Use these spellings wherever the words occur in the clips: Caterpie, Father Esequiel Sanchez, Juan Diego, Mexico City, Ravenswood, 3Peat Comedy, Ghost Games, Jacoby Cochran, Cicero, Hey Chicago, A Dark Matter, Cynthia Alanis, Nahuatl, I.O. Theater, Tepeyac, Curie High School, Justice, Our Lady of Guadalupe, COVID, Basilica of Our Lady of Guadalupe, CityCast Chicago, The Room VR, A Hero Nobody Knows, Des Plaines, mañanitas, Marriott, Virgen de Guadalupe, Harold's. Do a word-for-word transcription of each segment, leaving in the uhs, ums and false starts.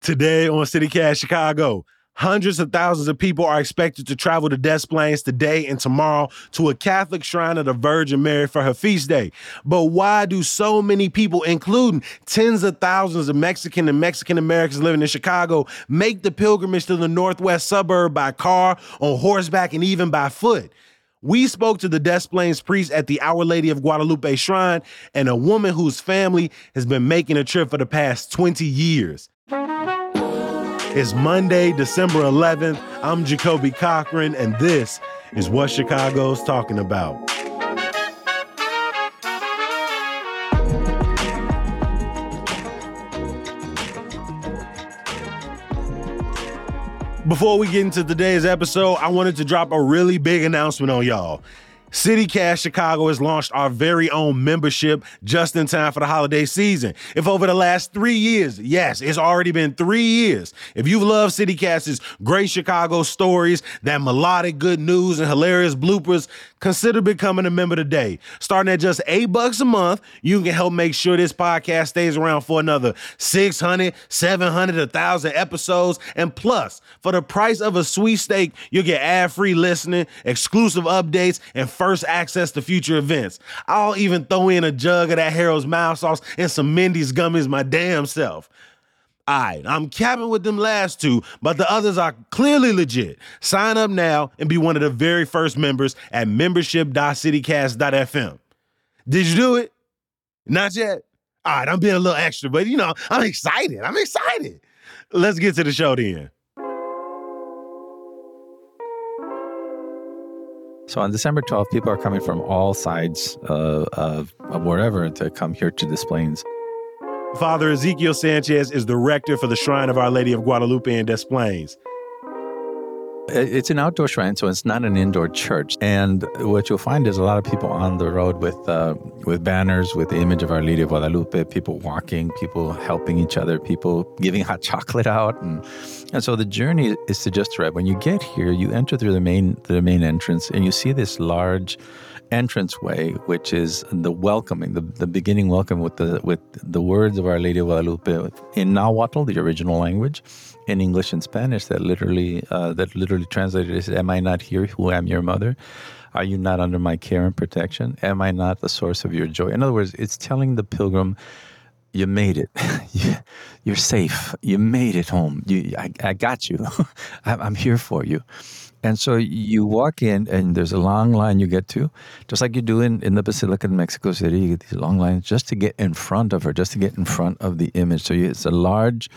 Today on CityCast Chicago, hundreds of thousands of people are expected to travel to Des Plaines today and tomorrow to a Catholic shrine of the Virgin Mary for her feast day. But why do so many people, including tens of thousands of Mexican and Mexican Americans living in Chicago, make the pilgrimage to the northwest suburb by car, on horseback, and even by foot? We spoke to the Des Plaines priest at the Our Lady of Guadalupe shrine and a woman whose family has been making a trip for the past twenty years. It's Monday, December eleventh. I'm Jacoby Cochran, and this is What Chicago's Talking About. Before we get into today's episode, I wanted to drop a really big announcement on y'all. CityCast Chicago has launched our very own membership just in time for the holiday season. If over the last three years, yes, it's already been three years, if you've loved CityCast's great Chicago stories, that melodic good news and hilarious bloopers, consider becoming a member today. Starting at just eight bucks a month, you can help make sure this podcast stays around for another six hundred, seven hundred, one thousand episodes. And plus, for the price of a sweet steak, you'll get ad-free listening, exclusive updates, and first access to future events. I'll even throw in a jug of that Harold's mild sauce and some Mindy's gummies my damn self. All right, I'm capping with them last two, but the others are clearly legit. Sign up now and be one of the very first members at membership dot citycast dot f m. Did you do it? Not yet? All right, I'm being a little extra, but you know, I'm excited. I'm excited. Let's get to the show then. So on December twelfth, people are coming from all sides uh, of, of wherever to come here to Des Plaines. Father Esequiel Sanchez is the rector for the Shrine of Our Lady of Guadalupe in Des Plaines. It's an outdoor shrine, so it's not an indoor church. And what you'll find is a lot of people on the road with uh, with banners, with the image of Our Lady of Guadalupe, people walking, people helping each other, people giving hot chocolate out. And, and so the journey is to just right. When you get here, you enter through the main, the main entrance, and you see this large entranceway, which is the welcoming, the, the beginning welcome with the with the words of Our Lady of Guadalupe in Nahuatl, the original language, in English and Spanish that literally uh, that literally translated is, "Am I not here who am your mother? Are you not under my care and protection? Am I not the source of your joy?" In other words, it's telling the pilgrim, you made it. You're safe. You made it home. You, I, I got you. I'm here for you. And so you walk in, and there's a long line you get to, just like you do in, in the Basilica in Mexico City. You get these long lines just to get in front of her, just to get in front of the image. So you, it's a large,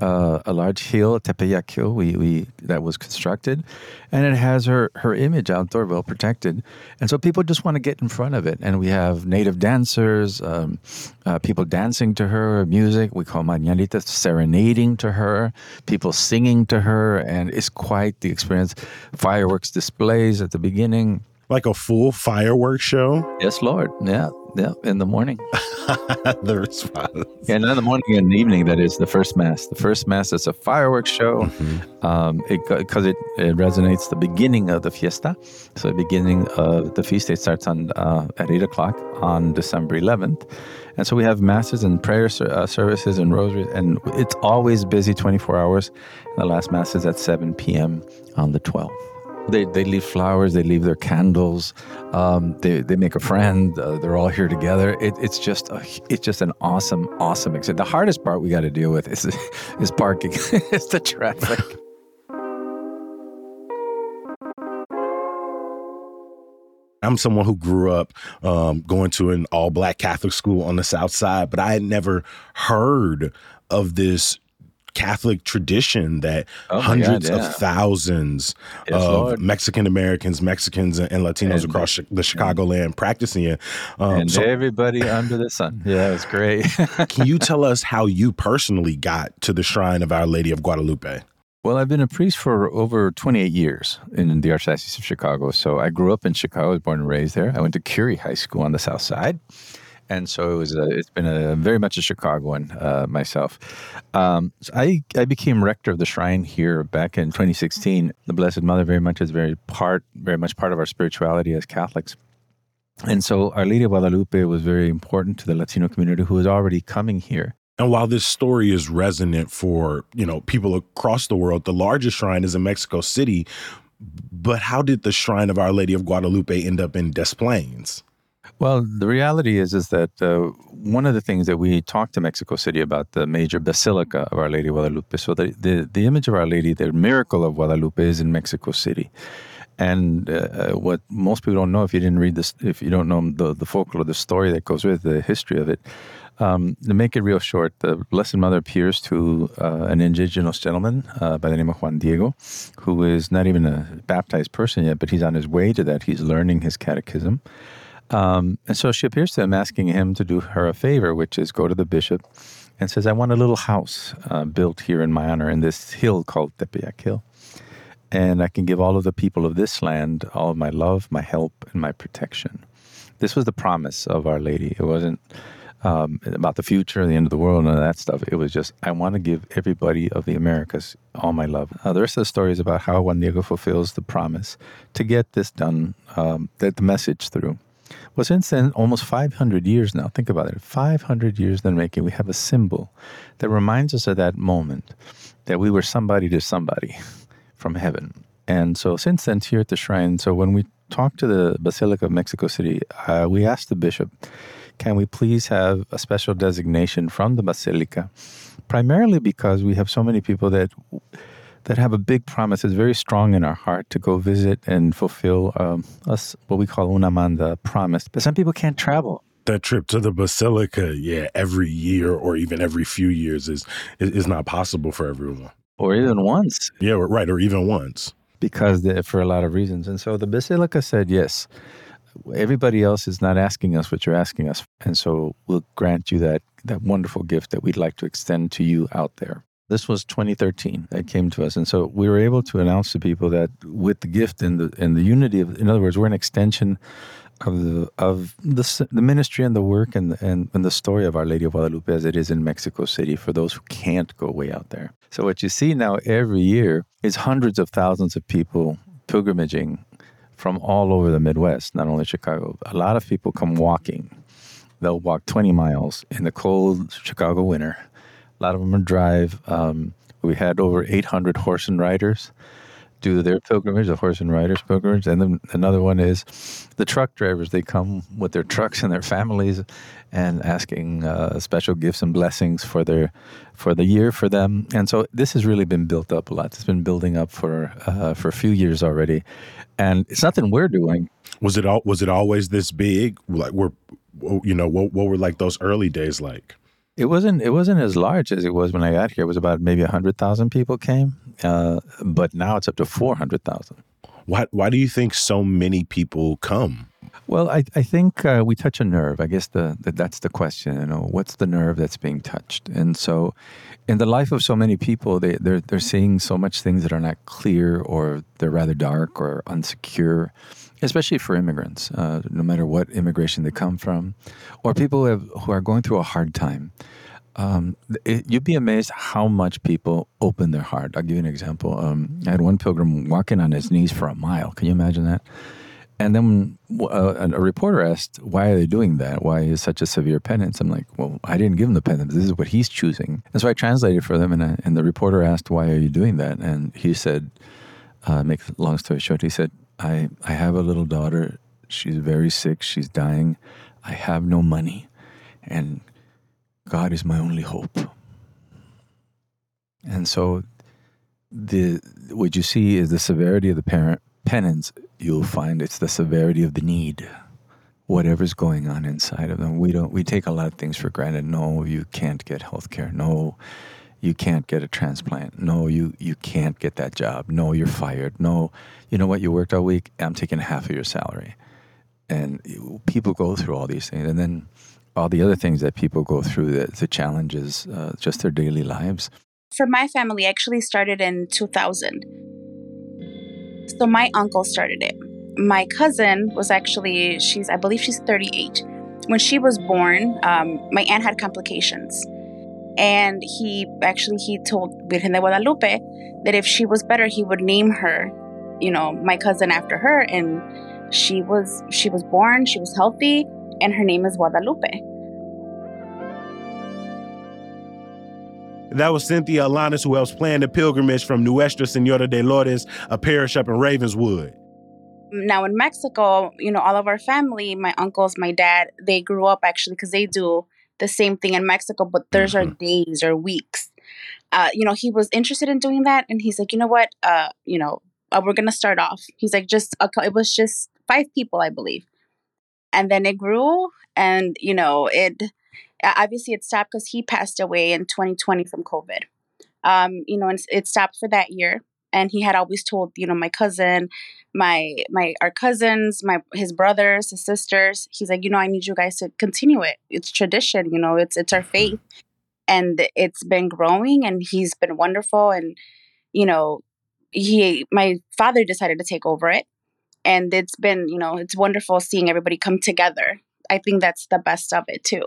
uh, a large hill, Tepeyac hill, we, we that was constructed, and it has her her image out there, well protected. And so people just want to get in front of it. And we have native dancers, um, uh, people dancing to her, music. We call mañanitas, serenading to her, people singing to her, and it's quite the experience. Fireworks displays at the beginning. Like a full fireworks show? Yes, Lord. Yeah, yeah, in the morning. The response. Yeah, in the morning and the evening, that is the first mass. The first mass is a fireworks show mm-hmm. um, it, because it, it resonates the beginning of the fiesta. So the beginning of the feast day starts on uh, at eight o'clock on December eleventh. And so we have masses and prayer uh, services and rosaries, and it's always busy twenty-four hours. And the last mass is at seven p.m. on the twelfth. They they leave flowers, they leave their candles, um, they they make a friend. Uh, they're all here together. It, it's just a, it's just an awesome awesome experience. The hardest part we got to deal with is is parking. It's the traffic. I'm someone who grew up um, going to an all black Catholic school on the South Side, but I had never heard of this Catholic tradition that oh hundreds God, yeah. of thousands yes, of Lord. Mexican Americans, Mexicans, and, and Latinos and, across sh- the Chicagoland and, practicing it. Um, and so, everybody under the sun. Yeah, it's great. Can you tell us how you personally got to the Shrine of Our Lady of Guadalupe? Well, I've been a priest for over twenty-eight years in the Archdiocese of Chicago. So I grew up in Chicago. I was born and raised there. I went to Curie High School on the South Side. And so it was a, it's been a very much a Chicagoan uh, myself. Um, so I, I became rector of the shrine here back in twenty sixteen. The Blessed Mother very much is very part very much part of our spirituality as Catholics. And so Our Lady of Guadalupe was very important to the Latino community who was already coming here. And while this story is resonant for, you know, people across the world, the largest shrine is in Mexico City. But how did the Shrine of Our Lady of Guadalupe end up in Des Plaines? Well, the reality is is that uh, one of the things that we talked to Mexico City about, the major Basilica of Our Lady of Guadalupe. So the, the, the image of Our Lady, the miracle of Guadalupe, is in Mexico City. And uh, what most people don't know, if you didn't read this, if you don't know the, the folklore, the story that goes with the history of it, um, to make it real short, the Blessed Mother appears to uh, an indigenous gentleman uh, by the name of Juan Diego, who is not even a baptized person yet, but he's on his way to that. He's learning his catechism. Um, and so she appears to him, asking him to do her a favor, which is go to the bishop and says, I want a little house uh, built here in my honor in this hill called Tepeyac Hill. And I can give all of the people of this land all of my love, my help, and my protection. This was the promise of Our Lady. It wasn't um, about the future, the end of the world, none of that stuff. It was just, I want to give everybody of the Americas all my love. Uh, the rest of the story is about how Juan Diego fulfills the promise to get this done, um, that the message through. Well, since then, almost five hundred years now, think about it, five hundred years in the making, we have a symbol that reminds us of that moment that we were somebody to somebody from heaven. And so since then, here at the shrine, so when we talked to the Basilica of Mexico City, uh, we asked the bishop, can we please have a special designation from the Basilica, primarily because we have so many people that that have a big promise that's very strong in our heart to go visit and fulfill um, us, what we call una manda, promise. But some people can't travel. That trip to the Basilica, yeah, every year or even every few years is is not possible for everyone. Or even once. Yeah, right, or even once. Because the, for a lot of reasons. And so the Basilica said, yes, everybody else is not asking us what you're asking us. And so we'll grant you that that wonderful gift that we'd like to extend to you out there. This was twenty thirteen that came to us. And so we were able to announce to people that with the gift and the and the unity of, in other words, we're an extension of the of the, the ministry and the work and, and and the story of Our Lady of Guadalupe as it is in Mexico City for those who can't go way out there. So what you see now every year is hundreds of thousands of people pilgrimaging from all over the Midwest, not only Chicago. A lot of people come walking. They'll walk twenty miles in the cold Chicago winter. A lot of them are drive. Um, we had over eight hundred horse and riders do their pilgrimage, the horse and riders pilgrimage. And then another one is the truck drivers. They come with their trucks and their families and asking uh, special gifts and blessings for their for the year for them. And so this has really been built up a lot. It's been building up for uh, for a few years already. And it's nothing we're doing. Was it all, was it always this big? Like we're, you know, what, what were like those early days like? It wasn't It wasn't as large as it was when I got here. It was about maybe one hundred thousand people came, uh, but now it's up to four hundred thousand. Why, why do you think so many people come? Well, I, I think uh, we touch a nerve. I guess the, the, that's the question, you know, what's the nerve that's being touched? And so in the life of so many people, they, they're, they're seeing so much things that are not clear or they're rather dark or unsecure. Especially for immigrants, uh, no matter what immigration they come from, or people who, have, who are going through a hard time. Um, it, you'd be amazed how much people open their heart. I'll give you an example. Um, I had one pilgrim walking on his knees for a mile. Can you imagine that? And then a, a reporter asked, why are they doing that? Why is such a severe penance? I'm like, well, I didn't give him the penance. This is what he's choosing. And so I translated for them, and, I, and the reporter asked, why are you doing that? And he said, uh, make a long story short, he said, I, I have a little daughter. She's very sick. She's dying. I have no money. And God is my only hope. And so the what you see is the severity of the parent penance you'll find it's the severity of the need, whatever's going on inside of them. We don't, we take a lot of things for granted. No, you can't get healthcare. No, you can't get a transplant. No, you, you can't get that job. No, you're fired. No, you know what? You worked all week. I'm taking half of your salary. And people go through all these things. And then all the other things that people go through, the, the challenges, uh, just their daily lives. For my family, I actually started in two thousand. So my uncle started it. My cousin was actually, she's I believe she's thirty-eight. When she was born, um, my aunt had complications. And he actually, he told Virgen de Guadalupe that if she was better, he would name her, you know, my cousin after her. And she was, she was born, she was healthy, and her name is Guadalupe. That was Cynthia Alanis, who helps plan the pilgrimage from Nuestra Señora de Lourdes, a parish up in Ravenswood. Now in Mexico, you know, all of our family, my uncles, my dad, they grew up actually because they do the same thing in Mexico, but theirs mm-hmm. are days or weeks. Uh, you know, he was interested in doing that. And he's like, you know what, uh, you know, uh, we're going to start off. He's like, just, a, it was just five people, I believe. And then it grew and, you know, it, obviously it stopped because he passed away in twenty twenty from COVID. Um, you know, and it stopped for that year. And he had always told, you know, my cousin, my, my, our cousins, my, his brothers, his sisters, he's like, you know, I need you guys to continue it. It's tradition, you know, it's, it's our faith. And it's been growing and he's been wonderful. And, you know, he, my father decided to take over it. And it's been, you know, it's wonderful seeing everybody come together. I think that's the best of it too.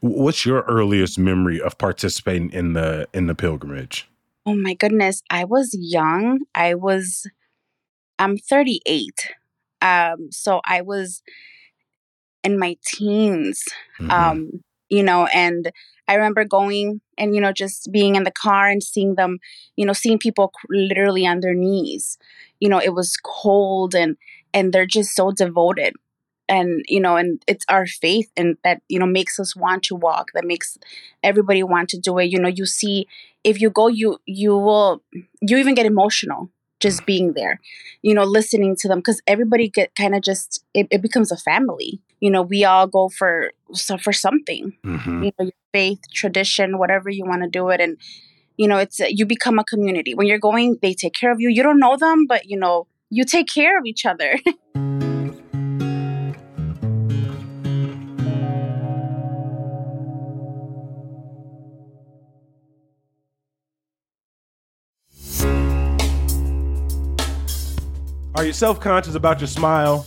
What's your earliest memory of participating in the, in the pilgrimage? Oh my goodness. I was young. I was, I'm thirty-eight. Um, so I was in my teens, mm-hmm. um, you know, and I remember going and, you know, just being in the car and seeing them, you know, seeing people literally on their knees, you know, it was cold and, and they're just so devoted and, you know, and it's our faith and that, you know, makes us want to walk, that makes everybody want to do it. You know, you see, if you go, you, you will, you even get emotional just being there, you know, listening to them because everybody get kind of just, it, it becomes a family. You know, we all go for, so for something, mm-hmm. you know, your faith, tradition, whatever you want to do it. And, you know, it's, you become a community when you're going, they take care of you. You don't know them, but you know, you take care of each other. Are you self-conscious about your smile?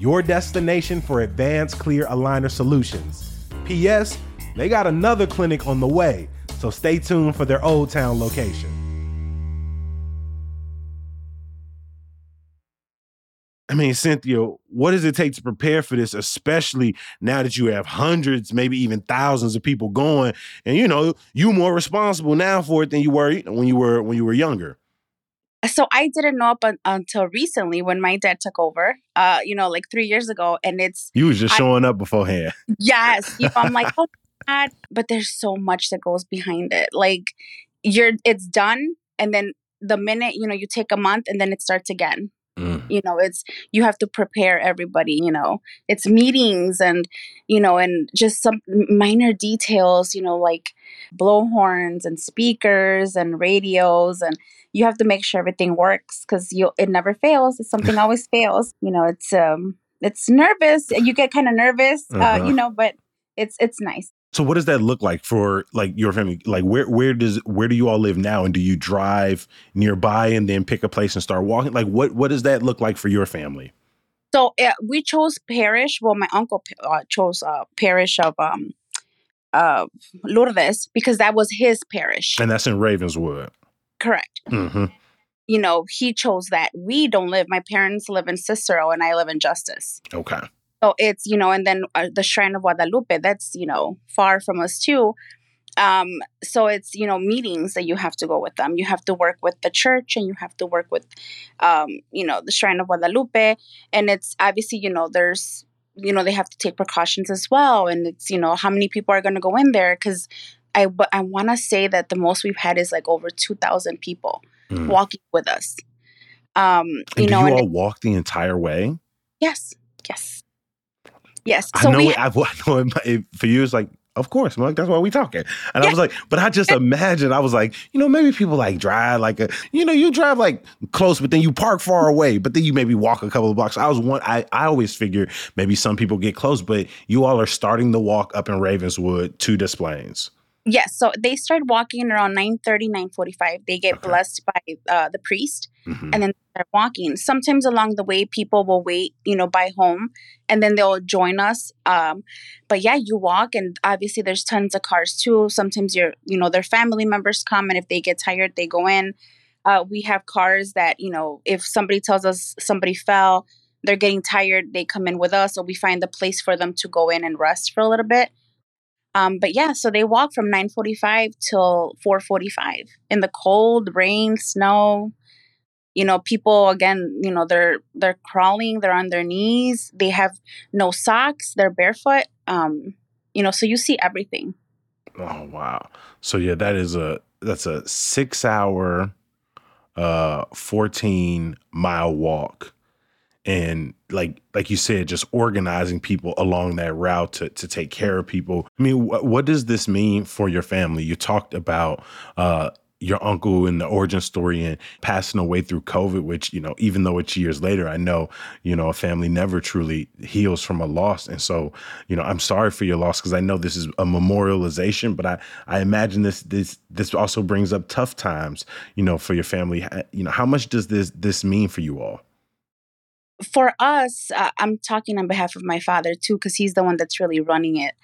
Your destination for advanced clear aligner solutions. P S. They got another clinic on the way, so stay tuned for their Old Town location. I mean, Cynthia, what does it take to prepare for this, especially now that you have hundreds, maybe even thousands of people going, and you know, you more responsible now for it than you were when you were when you were younger? So I didn't know up un- until recently when my dad took over, uh, you know, like three years ago. And it's... You was just I, showing up beforehand. Yes. You know, I'm like, oh, my God. But there's so much that goes behind it. Like, you're, it's done. And then the minute, you know, you take a month and then it starts again. Mm. You know, it's, you have to prepare everybody, you know. It's meetings and, you know, and just some minor details, you know, like blowhorns and speakers and radios and... You have to make sure everything works because you it never fails. It's something always fails. You know, it's um, it's nervous. You get kind of nervous, uh-huh. uh, you know, but it's it's nice. So what does that look like for like your family? Like where where does where do you all live now? And do you drive nearby and then pick a place and start walking? Like what what does that look like for your family? So uh, we chose parish. Well, my uncle uh, chose uh, parish of um, uh, Lourdes because that was his parish. And that's in Ravenswood. Correct. Mm-hmm. You know, he chose that. We don't live. My parents live in Cicero and I live in Justice. Okay. So it's, you know, and then uh, the Shrine of Guadalupe, that's, you know, far from us too. Um, so it's, you know, meetings that you have to go with them. You have to work with the church and you have to work with, um, you know, the Shrine of Guadalupe. And it's obviously, you know, there's, you know, they have to take precautions as well. And it's, you know, how many people are going to go in there? Because I, I want to say that the most we've had is like over two thousand people mm. walking with us. Um, you and know, do you and all it, walk the entire way? Yes. Yes. Yes. So I know, we, I, I know it, it, for you, it's like, of course, I'm like, that's why we talking. And yeah. I was like, but I just imagine, I was like, you know, maybe people like drive like, a, you know, you drive like close, but then you park far away, but then you maybe walk a couple of blocks. I was one, I, I always figure maybe some people get close, but you all are starting the walk up in Ravenswood to Des Plaines. Yes. So they start walking around nine thirty, nine forty-five. They get okay. blessed by uh, the priest mm-hmm. and then they're walking. Sometimes along the way, people will wait, you know, by home and then they'll join us. Um, but yeah, you walk and obviously there's tons of cars too. Sometimes you're, you know, their family members come and if they get tired, they go in. Uh, we have cars that, you know, if somebody tells us somebody fell, they're getting tired, they come in with us or we find the place for them to go in and rest for a little bit. Um, but yeah, so they walk from nine forty-five till four forty-five in the cold, rain, snow. You know, people, again, you know, they're they're crawling, they're on their knees. They have no socks. They're barefoot. Um, you know, so you see everything. Oh, wow. So, yeah, that is a that's a six hour, uh, fourteen mile walk. And like like you said, just organizing people along that route to to take care of people. I mean, wh- what does this mean for your family? You talked about uh, your uncle and the origin story and passing away through COVID, which, you know, even though it's years later, I know, you know, a family never truly heals from a loss. And so, you know, I'm sorry for your loss because I know this is a memorialization, but I, I imagine this this this also brings up tough times, you know, for your family. You know, how much does this this mean for you all? For us, uh, I'm talking on behalf of my father, too, because he's the one that's really running it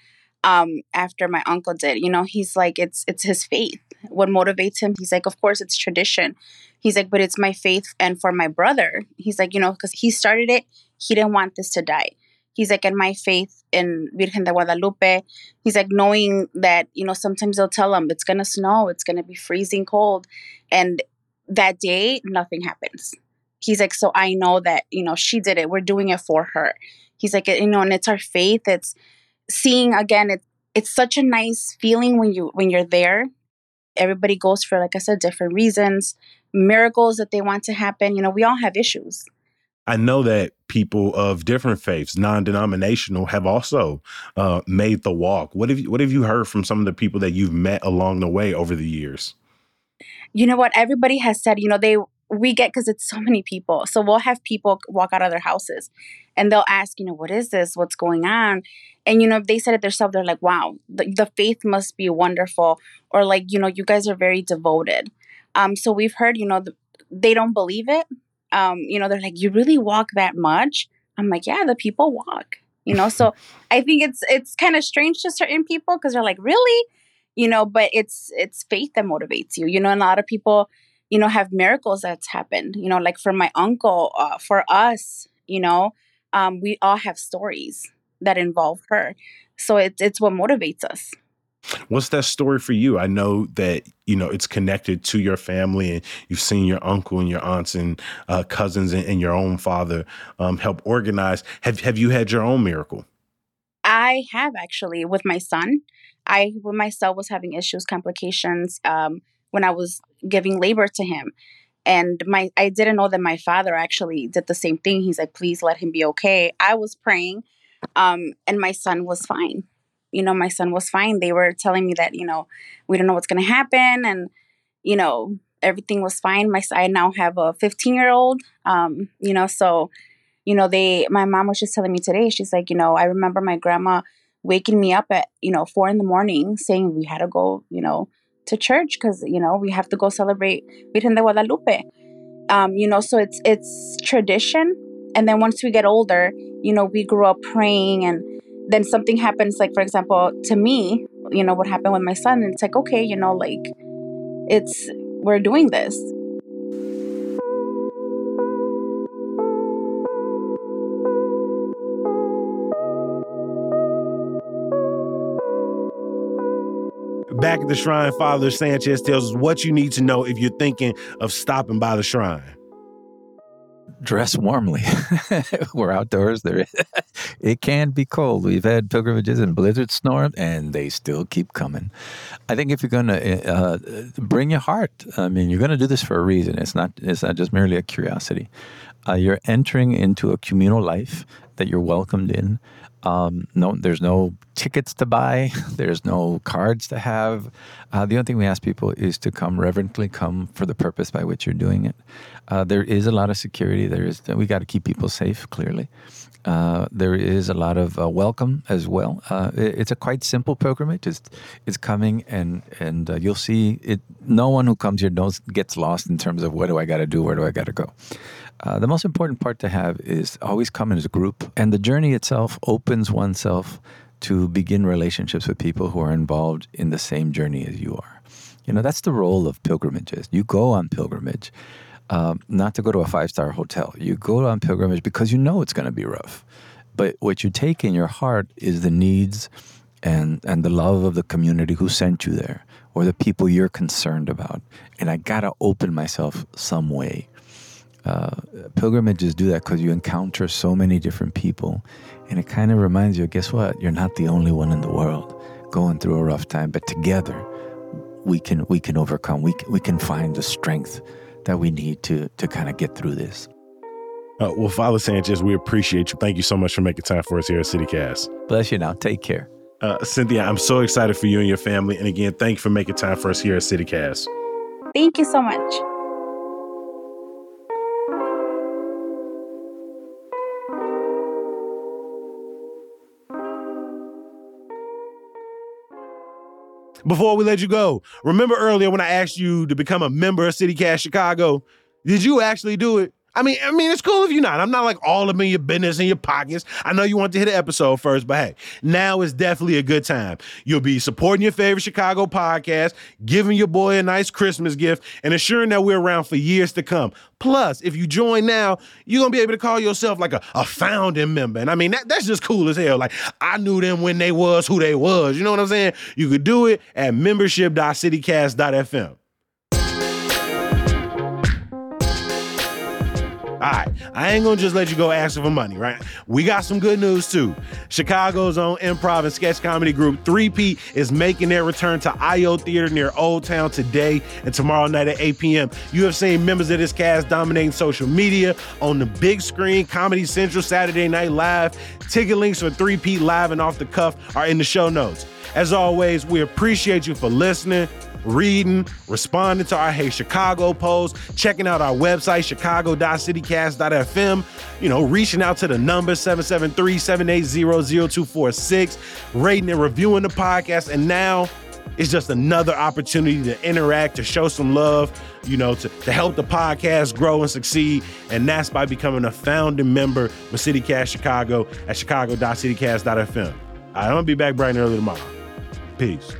um, after my uncle did. You know, he's like, it's it's his faith. What motivates him? He's like, of course, it's tradition. He's like, but it's my faith. And for my brother, he's like, you know, because he started it. He didn't want this to die. He's like, and my faith in Virgen de Guadalupe. He's like, knowing that, you know, sometimes they'll tell him it's going to snow. It's going to be freezing cold. And that day, nothing happens. He's like, so I know that, you know, she did it. We're doing it for her. He's like, you know, and it's our faith. It's seeing again. It, it's such a nice feeling when you when you're there. Everybody goes for, like I said, different reasons, miracles that they want to happen. You know, we all have issues. I know that people of different faiths, non-denominational, have also uh, made the walk. What have you, what have you heard from some of the people that you've met along the way over the years? You know what? Everybody has said, you know, they. We get, because it's so many people. So we'll have people walk out of their houses and they'll ask, you know, what is this? What's going on? And, you know, if they said it themselves, they're like, wow, the, the faith must be wonderful. Or like, you know, you guys are very devoted. Um, so we've heard, you know, the, they don't believe it. Um, you know, they're like, you really walk that much? I'm like, yeah, the people walk, you know? So I think it's, it's kind of strange to certain people because they're like, really? You know, but it's, it's faith that motivates you, you know, and a lot of people, you know, have miracles that's happened, you know, like for my uncle, uh, for us, you know, um, we all have stories that involve her. So it's, it's what motivates us. What's that story for you? I know that, you know, it's connected to your family and you've seen your uncle and your aunts and uh, cousins and, and your own father um, help organize. Have, have you had your own miracle? I have actually with my son. I with myself was having issues, complications, um, when I was giving labor to him. And my I didn't know that my father actually did the same thing. He's like, please let him be okay. I was praying um, and my son was fine. You know, my son was fine. They were telling me that, you know, we don't know what's going to happen. And, you know, everything was fine. My I now have a fifteen-year-old, um, you know, so, you know, they my mom was just telling me today, she's like, you know, I remember my grandma waking me up at, you know, four in the morning saying we had to go, you know, to church because, you know, we have to go celebrate Virgen de Guadalupe. Um, you know, so it's it's tradition. And then once we get older, you know, we grew up praying, and then something happens, like, for example, to me, you know, what happened with my son. And it's like, okay, you know, like, it's, we're doing this. Back at the shrine, Father Sanchez tells us what you need to know if you're thinking of stopping by the shrine. Dress warmly. We're outdoors. There, it can be cold. We've had pilgrimages and blizzard storms, and they still keep coming. I think if you're going to uh, bring your heart, I mean, you're going to do this for a reason. It's not. It's not just merely a curiosity. Uh, you're entering into a communal life that you're welcomed in. Um, no, there's no tickets to buy. There's no cards to have. Uh, the only thing we ask people is to come reverently, come for the purpose by which you're doing it. Uh, there is a lot of security. There is, we got to keep people safe, clearly. Uh, there is a lot of uh, welcome as well. Uh, it, it's a quite simple pilgrimage. It's, it's coming, and and uh, you'll see it. No one who comes here knows, gets lost in terms of what do I got to do, where do I got to go. Uh, the most important part to have is always come as a group. And the journey itself opens oneself to begin relationships with people who are involved in the same journey as you are. You know, that's the role of pilgrimages. You go on pilgrimage, um, not to go to a five-star hotel. You go on pilgrimage because you know it's going to be rough. But what you take in your heart is the needs and, and the love of the community who sent you there, or the people you're concerned about. And I got to open myself some way. Uh, pilgrimages do that because you encounter so many different people, and it kind of reminds you, guess what? You're not the only one in the world going through a rough time, but together we can we can overcome. We we can find the strength that we need to to kind of get through this. Uh, well, Father Sanchez, we appreciate you. Thank you so much for making time for us here at CityCast. Bless you now. Take care. Uh, Cynthia, I'm so excited for you and your family. And again, thank you for making time for us here at CityCast. Thank you so much. Before we let you go, remember earlier when I asked you to become a member of CityCast Chicago, did you actually do it? I mean, I mean, it's cool if you're not. I'm not like all up in your business in your pockets. I know you want to hit an episode first, but hey, now is definitely a good time. You'll be supporting your favorite Chicago podcast, giving your boy a nice Christmas gift, and ensuring that we're around for years to come. Plus, if you join now, you're going to be able to call yourself like a, a founding member. And I mean, that, that's just cool as hell. Like, I knew them when they was who they was. You know what I'm saying? You could do it at membership dot citycast dot f m. All right, I ain't gonna just let you go asking for money, right? We got some good news too. Chicago's own improv and sketch comedy group three P is making their return to I O Theater near Old Town today and tomorrow night at eight p.m. You have seen members of this cast dominating social media on the big screen, Comedy Central, Saturday Night Live. Ticket links for three P Live and Off the Cuff are in the show notes. As always, we appreciate you for listening, reading, responding to our Hey Chicago polls, checking out our website, chicago dot citycast dot f m, you know, reaching out to the number seven seven three, seven eight zero, zero two four six, rating and reviewing the podcast. And now it's just another opportunity to interact, to show some love, you know, to, to help the podcast grow and succeed. And that's by becoming a founding member of CityCast Chicago at chicago dot citycast dot f m. All right, I'm going to be back bright and early tomorrow. Peace.